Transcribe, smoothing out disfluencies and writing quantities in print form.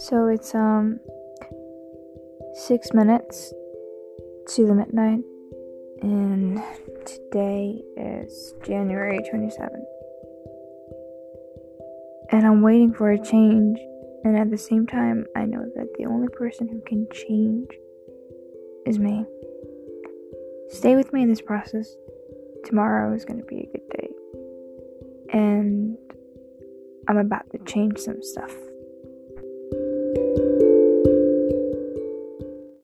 So it's 6 minutes to the midnight, and today is January 27th. And I'm waiting for a change, and at the same time, I know that the only person who can change is me. Stay with me in this process. Tomorrow is going to be a good day, and I'm about to change some stuff.